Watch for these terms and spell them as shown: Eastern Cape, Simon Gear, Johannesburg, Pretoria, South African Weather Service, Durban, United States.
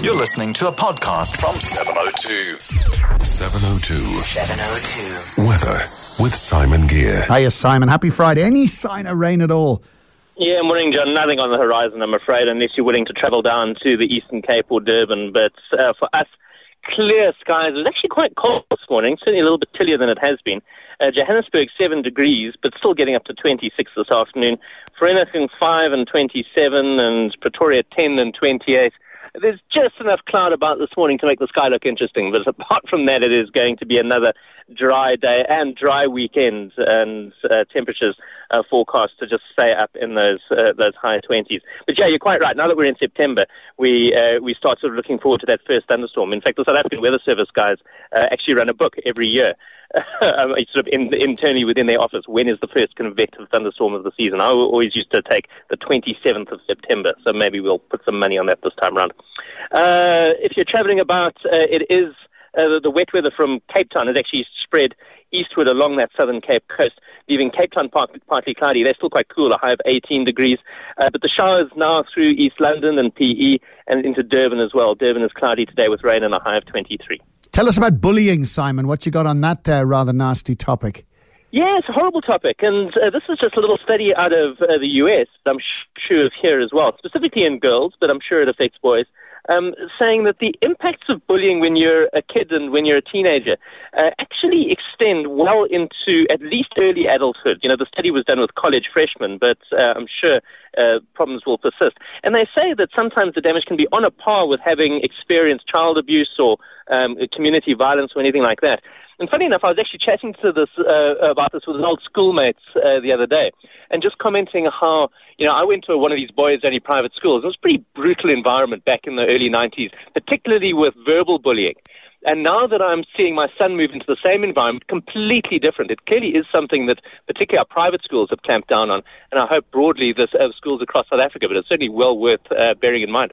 You're listening to a podcast from 702. 702. Weather with Simon Gear. Hiya, Simon. Happy Friday. Any sign of rain at all? Yeah, morning, John. Nothing on the horizon, I'm afraid, unless you're willing to travel down to the Eastern Cape or Durban. But for us, clear skies. It was actually quite cold this morning, certainly a little bit chillier than it has been. Johannesburg, 7 degrees, but still getting up to 26 this afternoon. For anything, 5 and 27, and Pretoria, 10 and 28. There's just enough cloud about this morning to make the sky look interesting, but apart from that, it is going to be another dry day and dry weekend, and temperatures are forecast to just stay up in those high 20s. But yeah, you're quite right. Now that we're in September, we start sort of looking forward to that first thunderstorm. In fact, the South African Weather Service guys actually run a book every year, sort of internally within their office, when is the first convective thunderstorm of the season. I always used to take the 27th of September, so maybe we'll put some money on that this time around. If you're travelling about, it is... the wet weather from Cape Town has actually spread eastward along that southern Cape coast, leaving Cape Town partly cloudy. They're still quite cool, a high of 18 degrees. But the showers now through East London and PE and into Durban as well. Durban is cloudy today with rain and a high of 23. Tell us about bullying, Simon. What you got on that rather nasty topic? Yeah, it's a horrible topic, and this is just a little study out of the US, I'm sure of here as well, specifically in girls, but I'm sure it affects boys, saying that the impacts of bullying when you're a kid and when you're a teenager actually extend well into at least early adulthood. You know, the study was done with college freshmen, but I'm sure problems will persist. And they say that sometimes the damage can be on a par with having experienced child abuse or community violence or anything like that. And funny enough, I was actually chatting to this about this with an old schoolmate the other day, and just commenting how, you know, I went to one of these boys-only private schools. It was a pretty brutal environment back in the early 90s, particularly with verbal bullying. And now that I'm seeing my son move into the same environment, completely different. It clearly is something that particularly our private schools have clamped down on, and I hope broadly this schools across South Africa, but it's certainly well worth bearing in mind.